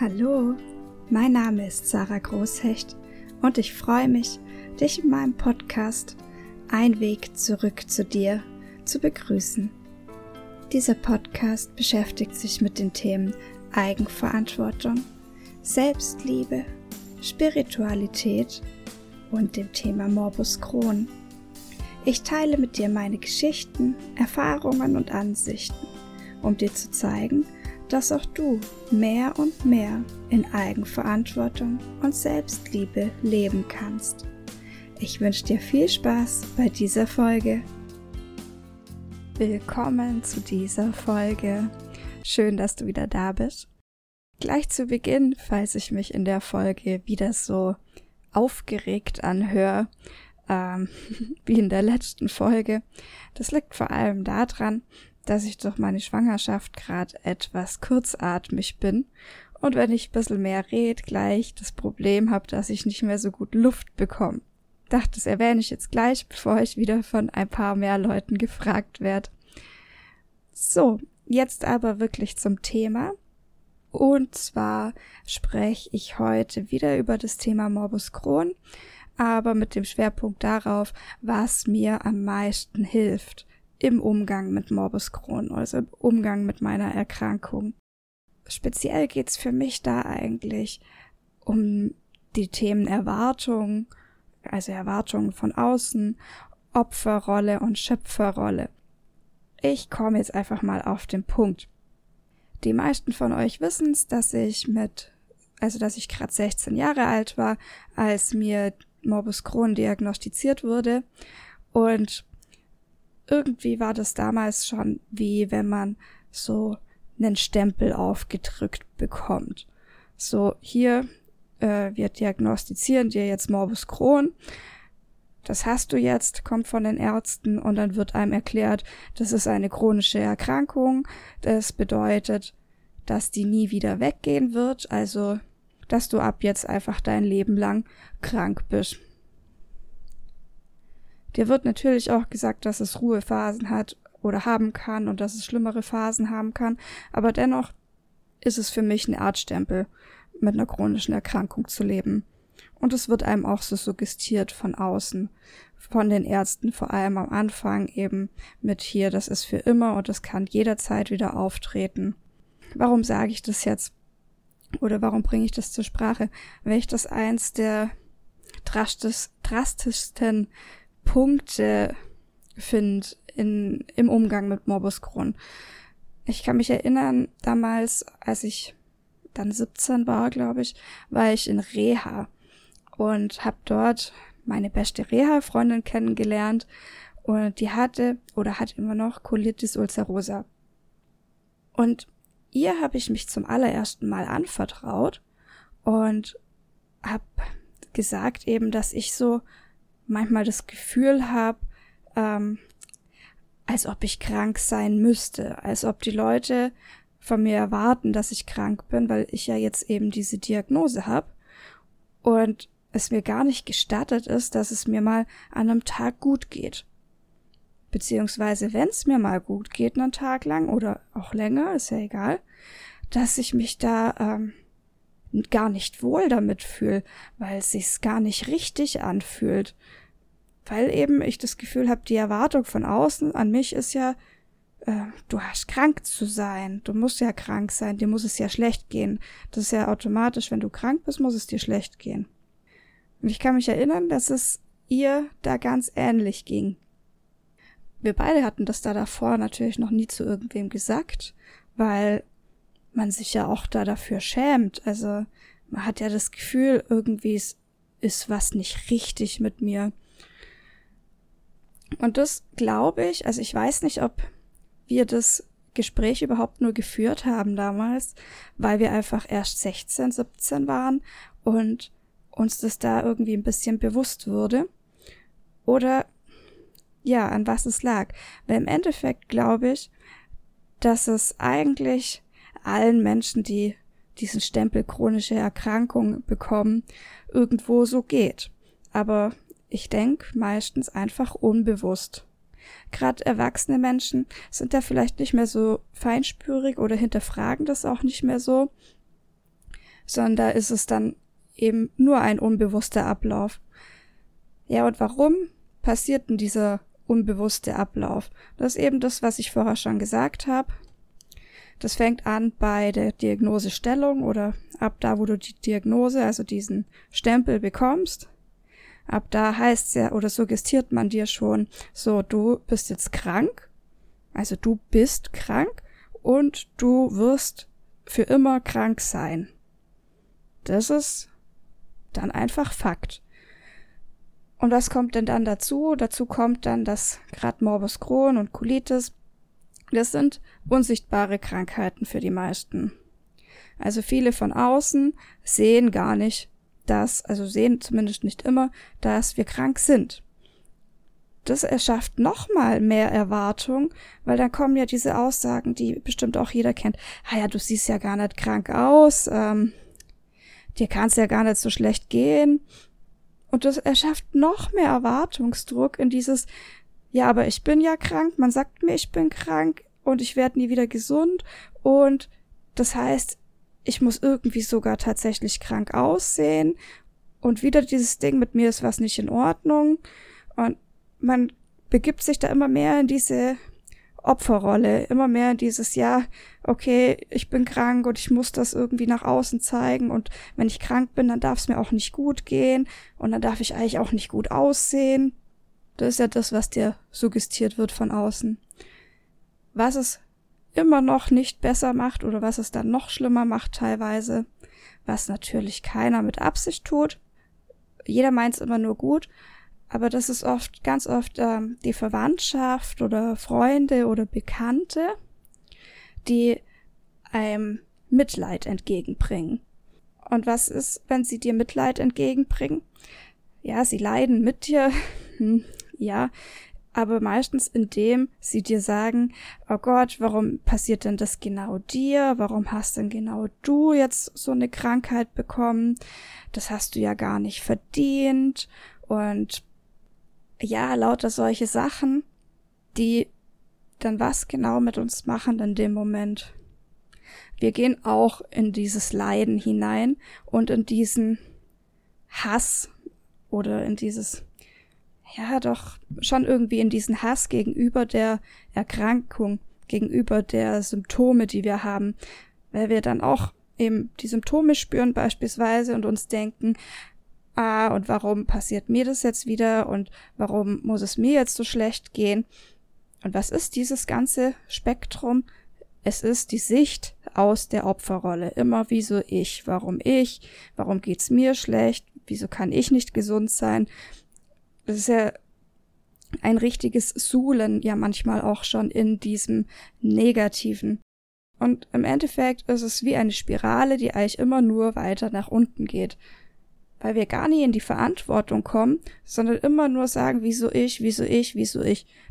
Hallo, mein Name ist Sarah Großhecht und ich freue mich, dich in meinem Podcast Ein Weg zurück zu dir zu begrüßen. Dieser Podcast beschäftigt sich mit den Themen Eigenverantwortung, Selbstliebe, Spiritualität und dem Thema Morbus Crohn. Ich teile mit dir meine Geschichten, Erfahrungen und Ansichten, um dir zu zeigen, dass auch du mehr und mehr in Eigenverantwortung und Selbstliebe leben kannst. Ich wünsche dir viel Spaß bei dieser Folge. Willkommen zu dieser Folge. Schön, dass du wieder da bist. Gleich zu Beginn, falls ich mich in der Folge wieder so aufgeregt anhöre, wie in der letzten Folge. Das liegt vor allem daran, dass ich durch meine Schwangerschaft gerade etwas kurzatmig bin und wenn ich ein bisschen mehr rede, gleich das Problem habe, dass ich nicht mehr so gut Luft bekomme. Dachte, das erwähne ich jetzt gleich, bevor ich wieder von ein paar mehr Leuten gefragt werde. So, jetzt aber wirklich zum Thema. Und zwar spreche ich heute wieder über das Thema Morbus Crohn, aber mit dem Schwerpunkt darauf, was mir am meisten hilft im Umgang mit Morbus Crohn, also im Umgang mit meiner Erkrankung. Speziell geht's für mich da eigentlich um die Themen Erwartung, also Erwartungen von außen, Opferrolle und Schöpferrolle. Ich komme jetzt einfach mal auf den Punkt. Die meisten von euch wissen es, dass ich gerade 16 Jahre alt war, als mir Morbus Crohn diagnostiziert wurde. Und irgendwie war das damals schon wie wenn man so einen Stempel aufgedrückt bekommt. So, hier, wir diagnostizieren dir jetzt Morbus Crohn. Das hast du jetzt, kommt von den Ärzten und dann wird einem erklärt, das ist eine chronische Erkrankung. Das bedeutet, dass die nie wieder weggehen wird, also dass du ab jetzt einfach dein Leben lang krank bist. Dir wird natürlich auch gesagt, dass es Ruhephasen hat oder haben kann und dass es schlimmere Phasen haben kann, aber dennoch ist es für mich eine Art Stempel, mit einer chronischen Erkrankung zu leben. Und es wird einem auch so suggestiert von außen, von den Ärzten, vor allem am Anfang eben mit hier, das ist für immer und das kann jederzeit wieder auftreten. Warum sage ich das jetzt? Oder warum bringe ich das zur Sprache? Weil ich das eins der drastischsten Punkte finde im Umgang mit Morbus Crohn. Ich kann mich erinnern, damals, als ich dann 17 war, glaube ich, war ich in Reha und habe dort meine beste Reha-Freundin kennengelernt und die hatte oder hat immer noch Colitis ulcerosa. Und ihr habe ich mich zum allerersten Mal anvertraut und habe gesagt eben, dass ich so manchmal das Gefühl habe, als ob ich krank sein müsste, als ob die Leute von mir erwarten, dass ich krank bin, weil ich ja jetzt eben diese Diagnose habe und es mir gar nicht gestattet ist, dass es mir mal an einem Tag gut geht. Beziehungsweise, wenn es mir mal gut geht, einen Tag lang oder auch länger, ist ja egal, dass ich mich da gar nicht wohl damit fühle, weil es sich gar nicht richtig anfühlt. Weil eben ich das Gefühl habe, die Erwartung von außen an mich ist ja, du hast krank zu sein, du musst ja krank sein, dir muss es ja schlecht gehen. Das ist ja automatisch, wenn du krank bist, muss es dir schlecht gehen. Und ich kann mich erinnern, dass es ihr da ganz ähnlich ging. Wir beide hatten das da davor natürlich noch nie zu irgendwem gesagt, weil man sich ja auch da dafür schämt. Also man hat ja das Gefühl, irgendwie ist was nicht richtig mit mir. Und das glaube ich, also ich weiß nicht, ob wir das Gespräch überhaupt nur geführt haben damals, weil wir einfach erst 16, 17 waren und uns das da irgendwie ein bisschen bewusst wurde. Oder ja, an was es lag. Weil im Endeffekt glaube ich, dass es eigentlich allen Menschen, die diesen Stempel chronische Erkrankung bekommen, irgendwo so geht. Aber ich denke meistens einfach unbewusst. Gerade erwachsene Menschen sind da vielleicht nicht mehr so feinspürig oder hinterfragen das auch nicht mehr so. sondern da ist es dann eben nur ein unbewusster Ablauf. Ja, und warum passiert denn dieser unbewusste Ablauf? Das ist eben das, was ich vorher schon gesagt habe. Das fängt an bei der Diagnosestellung oder ab da, wo du die Diagnose, also diesen Stempel bekommst. Ab da heißt es ja oder suggestiert man dir schon, so, du bist jetzt krank, also du bist krank und du wirst für immer krank sein. Das ist dann einfach Fakt. Und was kommt denn dann dazu? Dazu kommt dann, dass gerade Morbus Crohn und Colitis, das sind unsichtbare Krankheiten für die meisten. Also viele von außen sehen gar nicht, sehen zumindest nicht immer, dass wir krank sind. Das erschafft nochmal mehr Erwartung, weil dann kommen ja diese Aussagen, die bestimmt auch jeder kennt. Ah ja, du siehst ja gar nicht krank aus, dir kann es ja gar nicht so schlecht gehen. Und das erschafft noch mehr Erwartungsdruck in dieses, ja, aber ich bin ja krank, man sagt mir, ich bin krank und ich werde nie wieder gesund und das heißt, ich muss irgendwie sogar tatsächlich krank aussehen und wieder dieses Ding, mit mir ist was nicht in Ordnung und man begibt sich da immer mehr in diese Opferrolle, immer mehr in dieses, ja, okay, ich bin krank und ich muss das irgendwie nach außen zeigen und wenn ich krank bin, dann darf es mir auch nicht gut gehen und dann darf ich eigentlich auch nicht gut aussehen. Das ist ja das, was dir suggestiert wird von außen. Was es immer noch nicht besser macht oder was es dann noch schlimmer macht teilweise, was natürlich keiner mit Absicht tut. Jeder meint es immer nur gut, aber das ist oft, ganz oft die Verwandtschaft oder Freunde oder Bekannte, die einem Mitleid entgegenbringen. Und was ist, wenn sie dir Mitleid entgegenbringen? Ja, sie leiden mit dir, ja, aber meistens indem sie dir sagen, oh Gott, warum passiert denn das genau dir? Warum hast denn genau du jetzt so eine Krankheit bekommen? Das hast du ja gar nicht verdient. Und ja, lauter solche Sachen, die dann was genau mit uns machen in dem Moment. Wir gehen auch in dieses Leiden hinein und in diesen Hass oder in dieses, ja doch, schon irgendwie in diesen Hass gegenüber der Erkrankung, gegenüber der Symptome, die wir haben, weil wir dann auch eben die Symptome spüren beispielsweise und uns denken, ah, und warum passiert mir das jetzt wieder und warum muss es mir jetzt so schlecht gehen? Und was ist dieses ganze Spektrum? Es ist die Sicht aus der Opferrolle. Immer wieso ich? Warum geht's mir schlecht? Wieso kann ich nicht gesund sein? Das ist ja ein richtiges Suhlen ja manchmal auch schon in diesem Negativen. Und im Endeffekt ist es wie eine Spirale, die eigentlich immer nur weiter nach unten geht. Weil wir gar nie in die Verantwortung kommen, sondern immer nur sagen, wieso ich.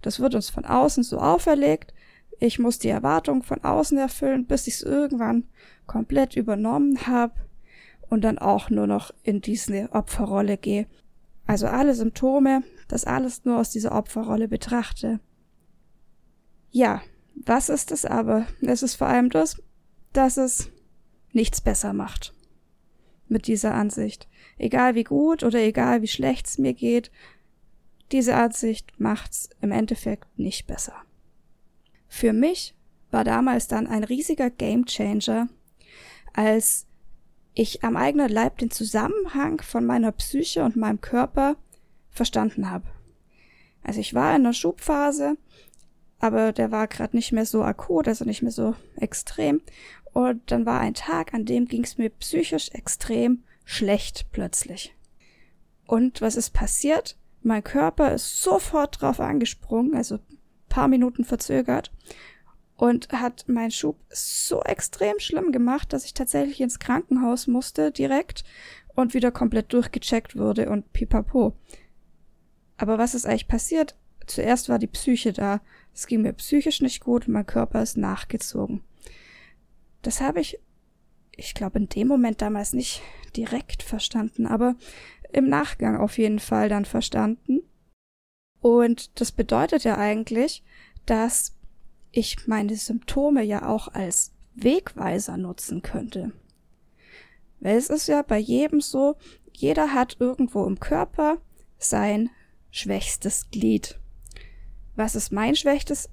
Das wird uns von außen so auferlegt. Ich muss die Erwartung von außen erfüllen, bis ich es irgendwann komplett übernommen habe und dann auch nur noch in diese Opferrolle gehe. Also alle Symptome, das alles nur aus dieser Opferrolle betrachte. Ja, was ist es aber? Es ist vor allem das, dass es nichts besser macht mit dieser Ansicht. Egal wie gut oder egal wie schlecht es mir geht, diese Ansicht macht's im Endeffekt nicht besser. Für mich war damals dann ein riesiger Gamechanger, als ich am eigenen Leib den Zusammenhang von meiner Psyche und meinem Körper verstanden habe. Also ich war in einer Schubphase, aber der war gerade nicht mehr so akut, also nicht mehr so extrem. Und dann war ein Tag, an dem ging es mir psychisch extrem schlecht plötzlich. Und was ist passiert? Mein Körper ist sofort drauf angesprungen, also ein paar Minuten verzögert. Und hat meinen Schub so extrem schlimm gemacht, dass ich tatsächlich ins Krankenhaus musste direkt und wieder komplett durchgecheckt wurde und pipapo. Aber was ist eigentlich passiert? Zuerst war die Psyche da. Es ging mir psychisch nicht gut und mein Körper ist nachgezogen. Das habe ich glaube, in dem Moment damals nicht direkt verstanden, aber im Nachgang auf jeden Fall dann verstanden. Und das bedeutet ja eigentlich, dass ich meine Symptome ja auch als Wegweiser nutzen könnte. Weil es ist ja bei jedem so, jeder hat irgendwo im Körper sein schwächstes Glied. Was ist mein schwächstes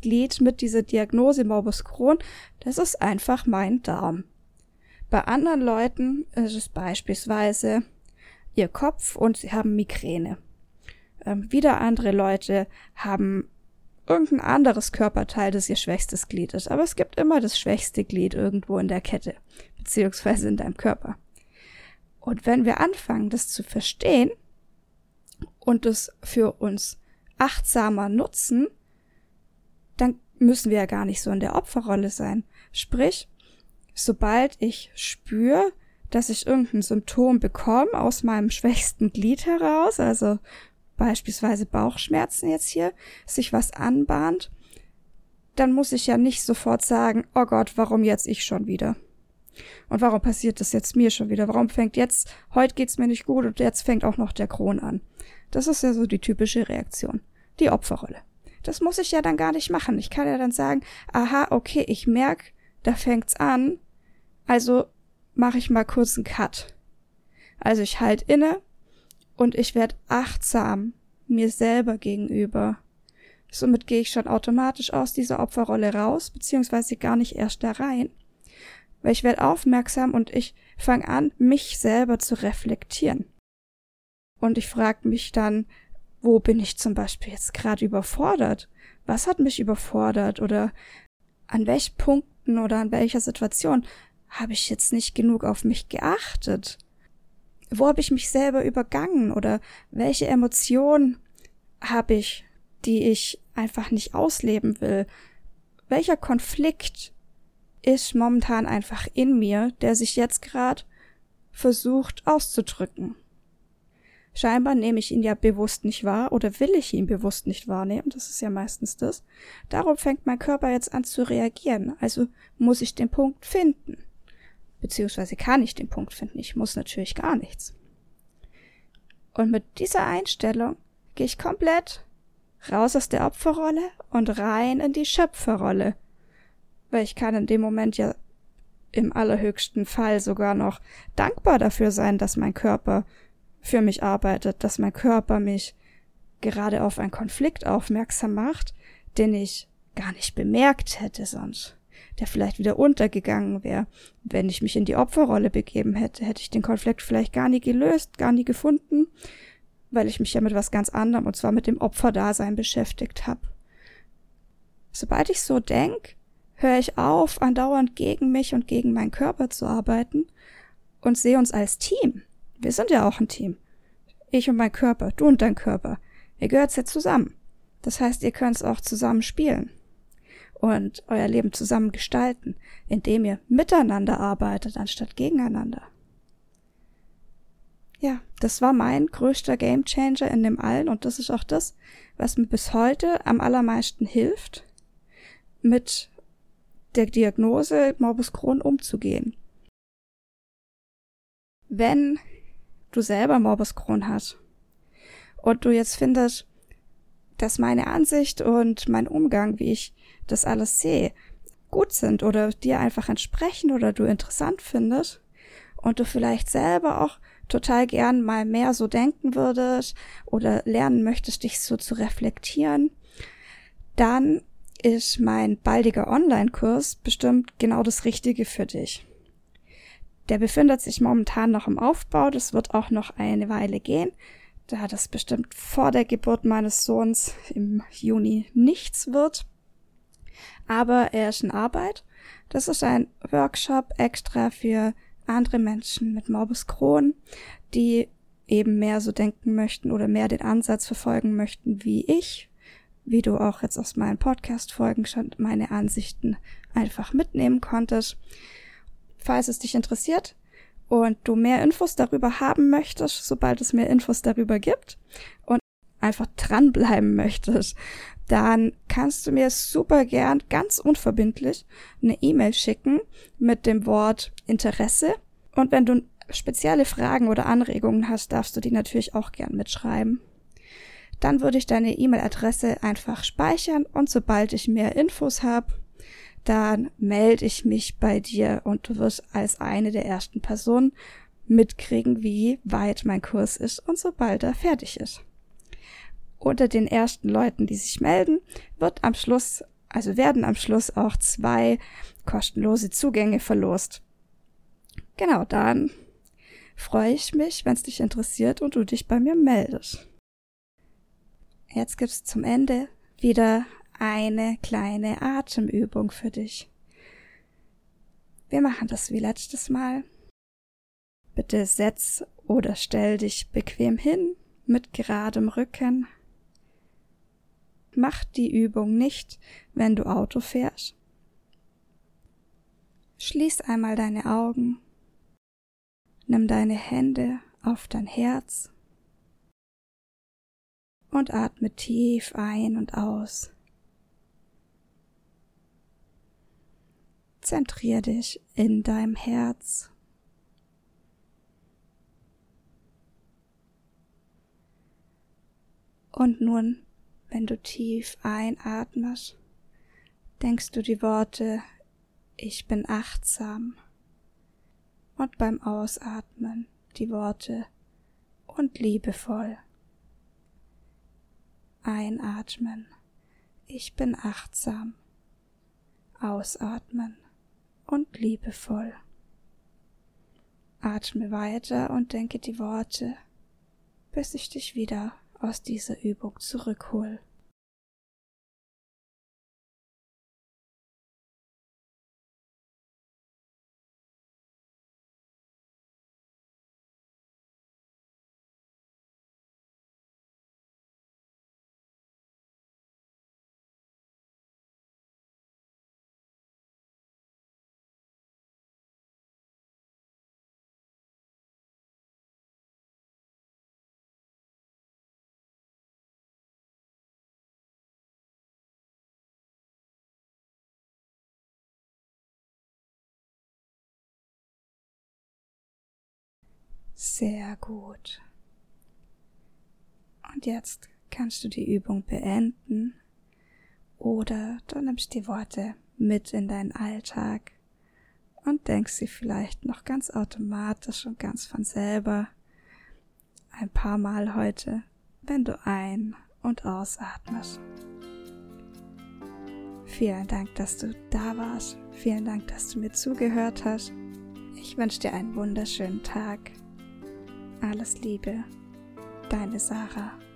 Glied mit dieser Diagnose Morbus Crohn? Das ist einfach mein Darm. Bei anderen Leuten ist es beispielsweise ihr Kopf und sie haben Migräne. Wieder andere Leute haben irgendein anderes Körperteil, das ihr schwächstes Glied ist. Aber es gibt immer das schwächste Glied irgendwo in der Kette, beziehungsweise in deinem Körper. Und wenn wir anfangen, das zu verstehen und das für uns achtsamer nutzen, dann müssen wir ja gar nicht so in der Opferrolle sein. Sprich, sobald ich spüre, dass ich irgendein Symptom bekomme aus meinem schwächsten Glied heraus, also beispielsweise Bauchschmerzen jetzt hier, sich was anbahnt, dann muss ich ja nicht sofort sagen, oh Gott, warum jetzt ich schon wieder? Und warum passiert das jetzt mir schon wieder? Warum fängt jetzt, heute geht's mir nicht gut und jetzt fängt auch noch der Crohn an? Das ist ja so die typische Reaktion, die Opferrolle. Das muss ich ja dann gar nicht machen. Ich kann ja dann sagen, aha, okay, ich merke, da fängt's an, also mache ich mal kurz einen Cut. Also ich halte inne, und ich werde achtsam mir selber gegenüber. Somit gehe ich schon automatisch aus dieser Opferrolle raus, beziehungsweise gar nicht erst da rein. Weil ich werde aufmerksam und ich fange an, mich selber zu reflektieren. Und ich frage mich dann, wo bin ich zum Beispiel jetzt gerade überfordert? Was hat mich überfordert? Oder an welchen Punkten oder an welcher Situation habe ich jetzt nicht genug auf mich geachtet? Wo habe ich mich selber übergangen oder welche Emotionen habe ich, die ich einfach nicht ausleben will? Welcher Konflikt ist momentan einfach in mir, der sich jetzt gerade versucht auszudrücken? Scheinbar nehme ich ihn ja bewusst nicht wahr oder will ich ihn bewusst nicht wahrnehmen, das ist ja meistens das. Darum fängt mein Körper jetzt an zu reagieren, also muss ich den Punkt finden. Beziehungsweise kann ich den Punkt finden. Ich muss natürlich gar nichts. Und mit dieser Einstellung gehe ich komplett raus aus der Opferrolle und rein in die Schöpferrolle. Weil ich kann in dem Moment ja im allerhöchsten Fall sogar noch dankbar dafür sein, dass mein Körper für mich arbeitet, dass mein Körper mich gerade auf einen Konflikt aufmerksam macht, den ich gar nicht bemerkt hätte sonst. Der vielleicht wieder untergegangen wäre. Wenn ich mich in die Opferrolle begeben hätte, hätte ich den Konflikt vielleicht gar nie gelöst, gar nie gefunden, weil ich mich ja mit was ganz anderem, und zwar mit dem Opferdasein beschäftigt habe. Sobald ich so denke, höre ich auf, andauernd gegen mich und gegen meinen Körper zu arbeiten und sehe uns als Team. Wir sind ja auch ein Team. Ich und mein Körper, du und dein Körper. Ihr gehört ja zusammen. Das heißt, ihr könnt es auch zusammen spielen. Und euer Leben zusammen gestalten, indem ihr miteinander arbeitet, anstatt gegeneinander. Ja, das war mein größter Gamechanger in dem allen und das ist auch das, was mir bis heute am allermeisten hilft, mit der Diagnose Morbus Crohn umzugehen. Wenn du selber Morbus Crohn hast und du jetzt findest, dass meine Ansicht und mein Umgang, wie ich das alles sehe, gut sind oder dir einfach entsprechen oder du interessant findest und du vielleicht selber auch total gern mal mehr so denken würdest oder lernen möchtest, dich so zu reflektieren, dann ist mein baldiger Online-Kurs bestimmt genau das Richtige für dich. Der befindet sich momentan noch im Aufbau, das wird auch noch eine Weile gehen, da das bestimmt vor der Geburt meines Sohns im Juni nichts wird. Aber er ist in Arbeit. Das ist ein Workshop extra für andere Menschen mit Morbus Crohn, die eben mehr so denken möchten oder mehr den Ansatz verfolgen möchten wie ich, wie du auch jetzt aus meinen Podcast-Folgen schon meine Ansichten einfach mitnehmen konntest. Falls es dich interessiert und du mehr Infos darüber haben möchtest, sobald es mehr Infos darüber gibt und einfach dranbleiben möchtest, dann kannst du mir super gern ganz unverbindlich eine E-Mail schicken mit dem Wort Interesse. Und wenn du spezielle Fragen oder Anregungen hast, darfst du die natürlich auch gern mitschreiben. Dann würde ich deine E-Mail-Adresse einfach speichern und sobald ich mehr Infos habe, dann melde ich mich bei dir und du wirst als eine der ersten Personen mitkriegen, wie weit mein Kurs ist und sobald er fertig ist. Unter den ersten Leuten, die sich melden, werden am Schluss auch 2 kostenlose Zugänge verlost. Genau, dann freue ich mich, wenn es dich interessiert und du dich bei mir meldest. Jetzt gibt's zum Ende wieder eine kleine Atemübung für dich. Wir machen das wie letztes Mal. Bitte setz oder stell dich bequem hin mit geradem Rücken. Mach die Übung nicht, wenn du Auto fährst. Schließ einmal deine Augen. Nimm deine Hände auf dein Herz und atme tief ein und aus. Zentriere dich in deinem Herz. Und nun, wenn du tief einatmest, denkst du die Worte: Ich bin achtsam. Und beim Ausatmen die Worte: und liebevoll. Einatmen: ich bin achtsam. Ausatmen: und liebevoll. Atme weiter und denke die Worte, bis ich dich wieder aus dieser Übung zurückhole. Sehr gut. Und jetzt kannst du die Übung beenden oder du nimmst die Worte mit in deinen Alltag und denkst sie vielleicht noch ganz automatisch und ganz von selber ein paar Mal heute, wenn du ein- und ausatmest. Vielen Dank, dass du da warst. Vielen Dank, dass du mir zugehört hast. Ich wünsche dir einen wunderschönen Tag. Alles Liebe, deine Sarah.